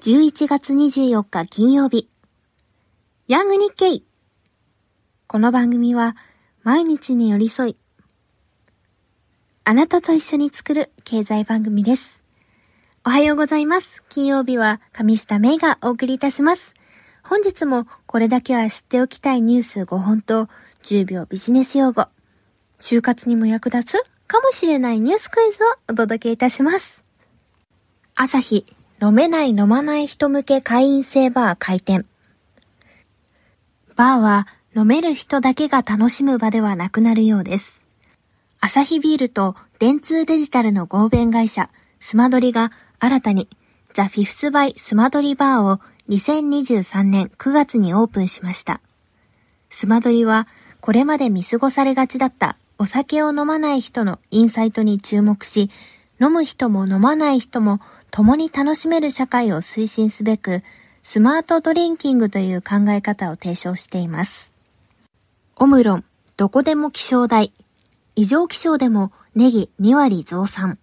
11月24日金曜日、ヤング日経。この番組は毎日に寄り添い、あなたと一緒に作る経済番組です。おはようございます。金曜日は上下芽がお送りいたします。本日もこれだけは知っておきたいニュース5本と10秒ビジネス用語、就活にも役立つかもしれないニュースクイズをお届けいたします。朝日、飲めない飲まない人向け会員制バー開店。バーは飲める人だけが楽しむ場ではなくなるようです。アサヒビールと電通デジタルの合弁会社スマドリが新たにザ・フィフス・バイ・スマドリバーを2023年9月にオープンしました。スマドリはこれまで見過ごされがちだったお酒を飲まない人のインサイトに注目し、飲む人も飲まない人も共に楽しめる社会を推進すべく、スマートドリンキングという考え方を提唱しています。オムロン、どこでも気象台。異常気象でもネギ2割増産。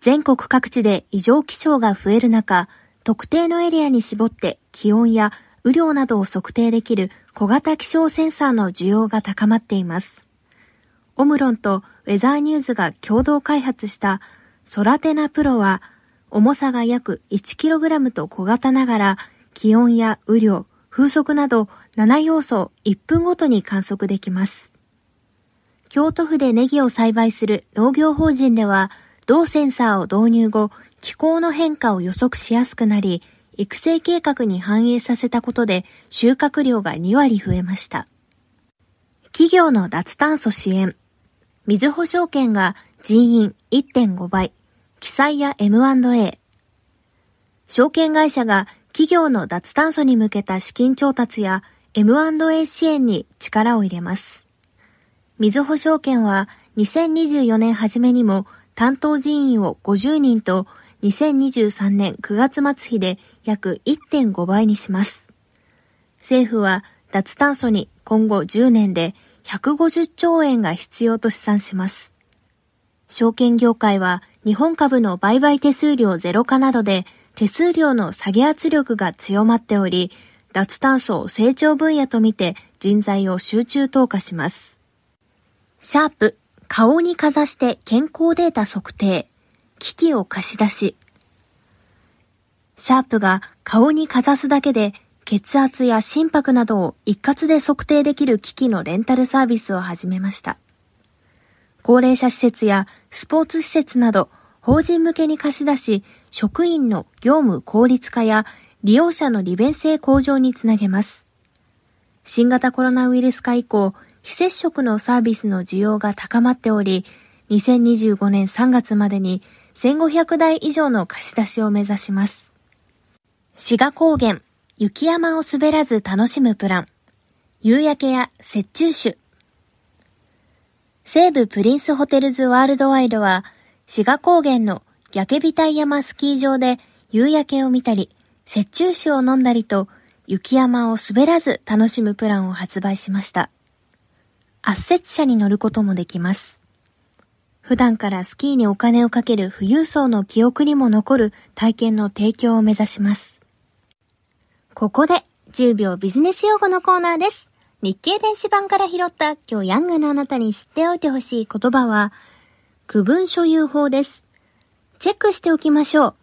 全国各地で異常気象が増える中、特定のエリアに絞って気温や雨量などを測定できる小型気象センサーの需要が高まっています。オムロンとウェザーニューズが共同開発したソラテナプロは、重さが約 1kg と小型ながら、気温や雨量、風速など7要素を1分ごとに観測できます。京都府でネギを栽培する農業法人では、同センサーを導入後、気候の変化を予測しやすくなり、育成計画に反映させたことで収穫量が2割増えました。企業の脱炭素支援。みずほ証券が人員 1.5 倍、記載や M&A。証券会社が企業の脱炭素に向けた資金調達や M&A 支援に力を入れます。みずほ証券は2024年初めにも担当人員を50人と2023年9月末比で約 1.5 倍にします。政府は脱炭素に今後10年で150兆円が必要と試算します。証券業界は日本株の売買手数料ゼロ化などで手数料の下げ圧力が強まっており、脱炭素を成長分野とみて人材を集中投下します。シャープ、顔にかざして健康データ測定。機器を貸し出し。シャープが顔にかざすだけで血圧や心拍などを一括で測定できる機器のレンタルサービスを始めました。高齢者施設やスポーツ施設など法人向けに貸し出し、職員の業務効率化や利用者の利便性向上につなげます。新型コロナウイルス化以降、非接触のサービスの需要が高まっており、2025年3月までに1500台以上の貸し出しを目指します。志賀高原、雪山を滑らず楽しむプラン。夕焼けや雪中酒。西武プリンスホテルズワールドワイドは、志賀高原の焼額山スキー場で夕焼けを見たり、雪中酒を飲んだりと、雪山を滑らず楽しむプランを発売しました。圧雪車に乗ることもできます。普段からスキーにお金をかける富裕層の記憶にも残る体験の提供を目指します。ここで10秒ビジネス用語のコーナーです。日経電子版から拾った今日ヤングのあなたに知っておいてほしい言葉は、区分所有法です。チェックしておきましょう。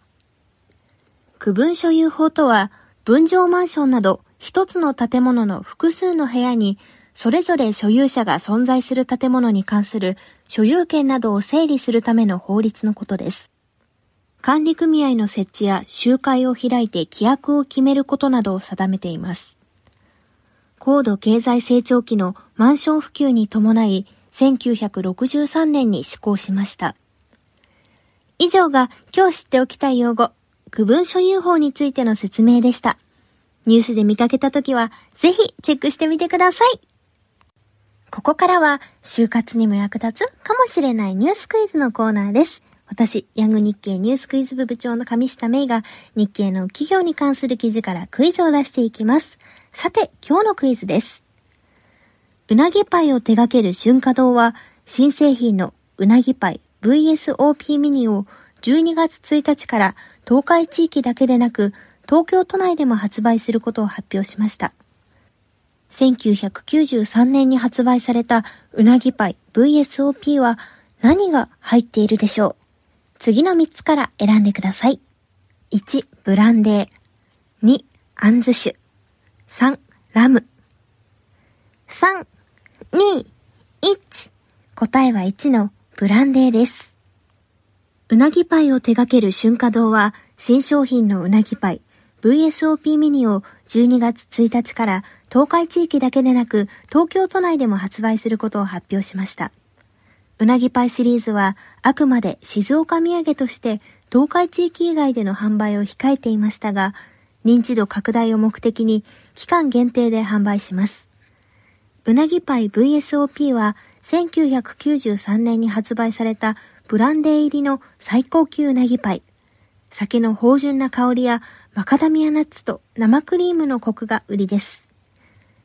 区分所有法とは、分譲マンションなど一つの建物の複数の部屋にそれぞれ所有者が存在する建物に関する所有権などを整理するための法律のことです。管理組合の設置や集会を開いて規約を決めることなどを定めています。高度経済成長期のマンション普及に伴い、1963年に施行しました。以上が今日知っておきたい用語、区分所有法についての説明でした。ニュースで見かけたときは、ぜひチェックしてみてください。ここからは就活にも役立つかもしれないニュースクイズのコーナーです。私、ヤング日経ニュースクイズ部部長の上下芽が日経の企業に関する記事からクイズを出していきます。さて、今日のクイズです。うなぎパイを手掛ける春華堂は新製品のうなぎパイ VSOP ミニを12月1日から東海地域だけでなく東京都内でも発売することを発表しました。1993年に発売されたうなぎパイ VSOP は何が入っているでしょう。次の3つから選んでください。1、ブランデー。2、あんず酒。3、ラム。3、2、1。答えは1のブランデーです。うなぎパイを手掛ける春華堂は新商品のうなぎパイ VSOP ミニを12月1日から東海地域だけでなく東京都内でも発売することを発表しました。うなぎパイシリーズはあくまで静岡土産として東海地域以外での販売を控えていましたが、認知度拡大を目的に期間限定で販売します。うなぎパイ VSOP は1993年に発売されたブランデー入りの最高級うなぎパイ。酒の芳醇な香りやマカダミアナッツと生クリームのコクが売りです。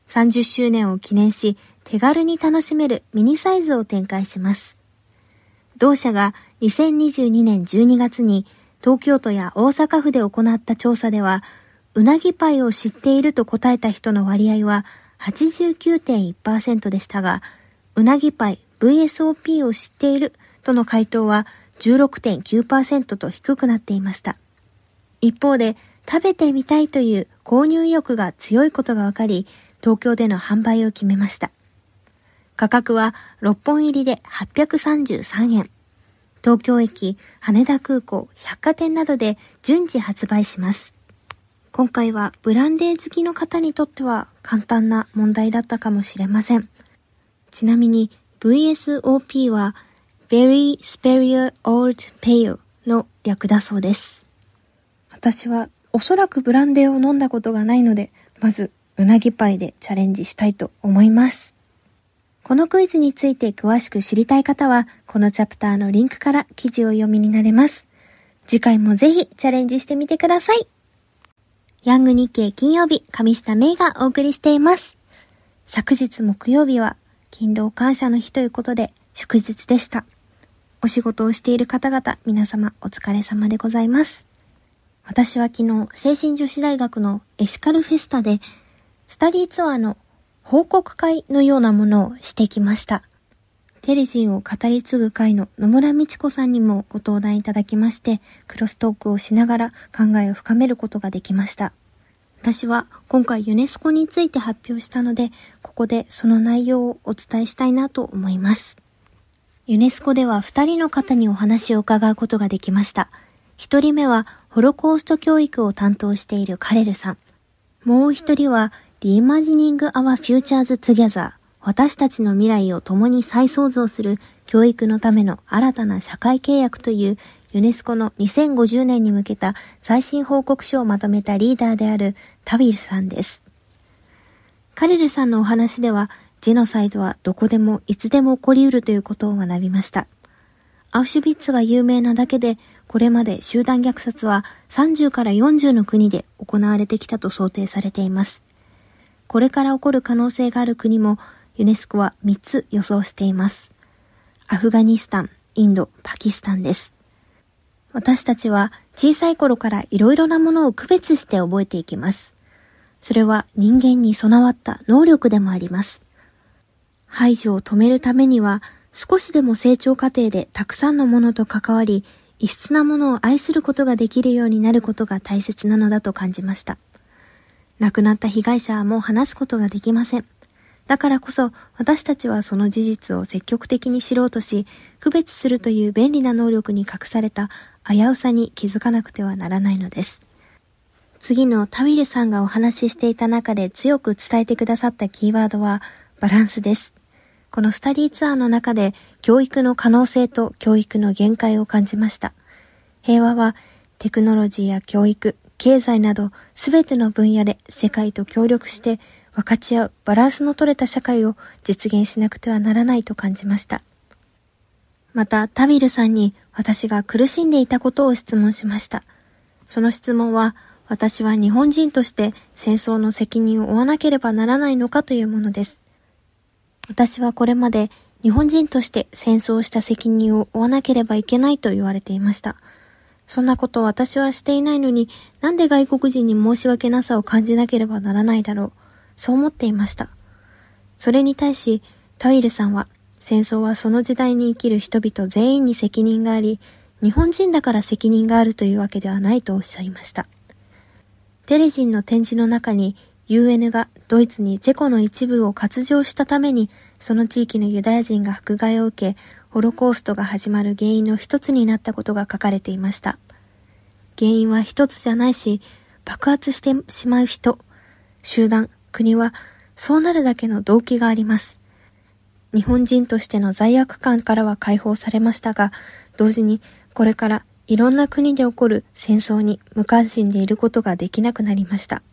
30周年を記念し、手軽に楽しめるミニサイズを展開します。同社が2022年12月に東京都や大阪府で行った調査では、うなぎパイを知っていると答えた人の割合は 89.1% でしたが、うなぎパイ VSOP を知っているとの回答は 16.9% と低くなっていました。一方で、食べてみたいという購入意欲が強いことが分かり、東京での販売を決めました。価格は6本入りで833円。東京駅、羽田空港、百貨店などで順次発売します。今回はブランデー好きの方にとっては簡単な問題だったかもしれません。ちなみに VSOP は Very Superior Old Pale の略だそうです。私はおそらくブランデーを飲んだことがないので、まずうなぎパイでチャレンジしたいと思います。このクイズについて詳しく知りたい方は、このチャプターのリンクから記事を読みになれます。次回もぜひチャレンジしてみてください。ヤング日経金曜日、上下芽衣がお送りしています。昨日木曜日は勤労感謝の日ということで祝日でした。お仕事をしている方々、皆様お疲れ様でございます。私は昨日、成人女子大学のエシカルフェスタでスタディツアーの報告会のようなものをしてきました。テレジンを語り継ぐ会の野村美智子さんにもご登壇いただきまして、クロストークをしながら考えを深めることができました。私は今回ユネスコについて発表したので、ここでその内容をお伝えしたいなと思います。ユネスコでは2人の方にお話を伺うことができました。1人目はホロコースト教育を担当しているカレルさん。もう1人はReimagining Our Futures Together、 私たちの未来を共に再創造する教育のための新たな社会契約というユネスコの2050年に向けた最新報告書をまとめたリーダーであるタビルさんです。カレルさんのお話では、ジェノサイドはどこでもいつでも起こりうるということを学びました。アウシュビッツが有名なだけで、これまで集団虐殺は30から40の国で行われてきたと想定されています。これから起こる可能性がある国もユネスコは3つ予想しています。アフガニスタン、インド、パキスタンです。私たちは小さい頃からいろいろなものを区別して覚えていきます。それは人間に備わった能力でもあります。排除を止めるためには少しでも成長過程でたくさんのものと関わり、異質なものを愛することができるようになることが大切なのだと感じました。亡くなった被害者はもう話すことができません。だからこそ私たちはその事実を積極的に知ろうとし、区別するという便利な能力に隠された危うさに気づかなくてはならないのです。次のタウィルさんがお話ししていた中で強く伝えてくださったキーワードはバランスです。このスタディツアーの中で教育の可能性と教育の限界を感じました。平和はテクノロジーや教育、経済などすべての分野で世界と協力して分かち合うバランスの取れた社会を実現しなくてはならないと感じました。またタビルさんに私が苦しんでいたことを質問しました。その質問は、私は日本人として戦争の責任を負わなければならないのかというものです。私はこれまで日本人として戦争をした責任を負わなければいけないと言われていました。そんなことを私はしていないのに、なんで外国人に申し訳なさを感じなければならないだろう。そう思っていました。それに対し、タウィルさんは、戦争はその時代に生きる人々全員に責任があり、日本人だから責任があるというわけではないとおっしゃいました。テレジンの展示の中に UN がドイツにチェコの一部を割譲したためにその地域のユダヤ人が迫害を受け、ホロコーストが始まる原因の一つになったことが書かれていました。原因は一つじゃないし、爆発してしまう人、集団、国はそうなるだけの動機があります。日本人としての罪悪感からは解放されましたが、同時にこれからいろんな国で起こる戦争に無関心でいることができなくなりました。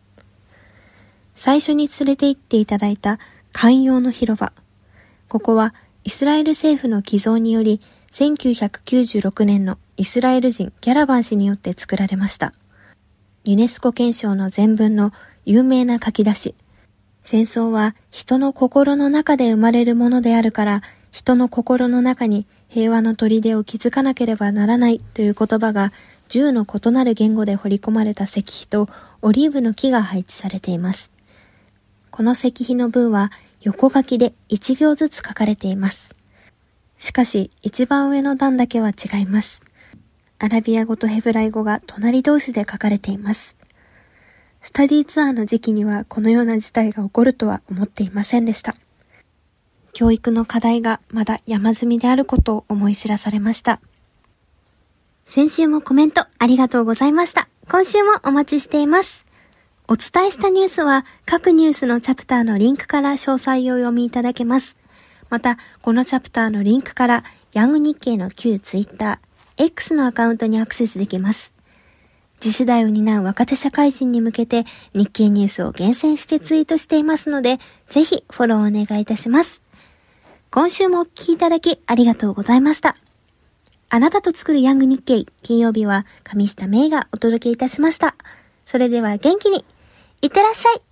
最初に連れて行っていただいた寛容の広場。ここはイスラエル政府の寄贈により1996年のイスラエル人ギャラバン氏によって作られました。ユネスコ憲章の前文の有名な書き出し。戦争は人の心の中で生まれるものであるから、人の心の中に平和の砦を築かなければならないという言葉が10の異なる言語で彫り込まれた石碑とオリーブの木が配置されています。この石碑の文は横書きで1行ずつ書かれています。しかし一番上の段だけは違います。アラビア語とヘブライ語が隣同士で書かれています。スタディツアーの時期にはこのような事態が起こるとは思っていませんでした。教育の課題がまだ山積みであることを思い知らされました。先週もコメントありがとうございました。今週もお待ちしています。お伝えしたニュースは各ニュースのチャプターのリンクから詳細を読みいただけます。また、このチャプターのリンクからヤング日経の旧ツイッター X のアカウントにアクセスできます。次世代を担う若手社会人に向けて日経ニュースを厳選してツイートしていますので、ぜひフォローお願いいたします。今週もお聞きいただきありがとうございました。あなたと作るヤング日経、金曜日は神下芽衣がお届けいたしました。それでは元気に、いってらっしゃい。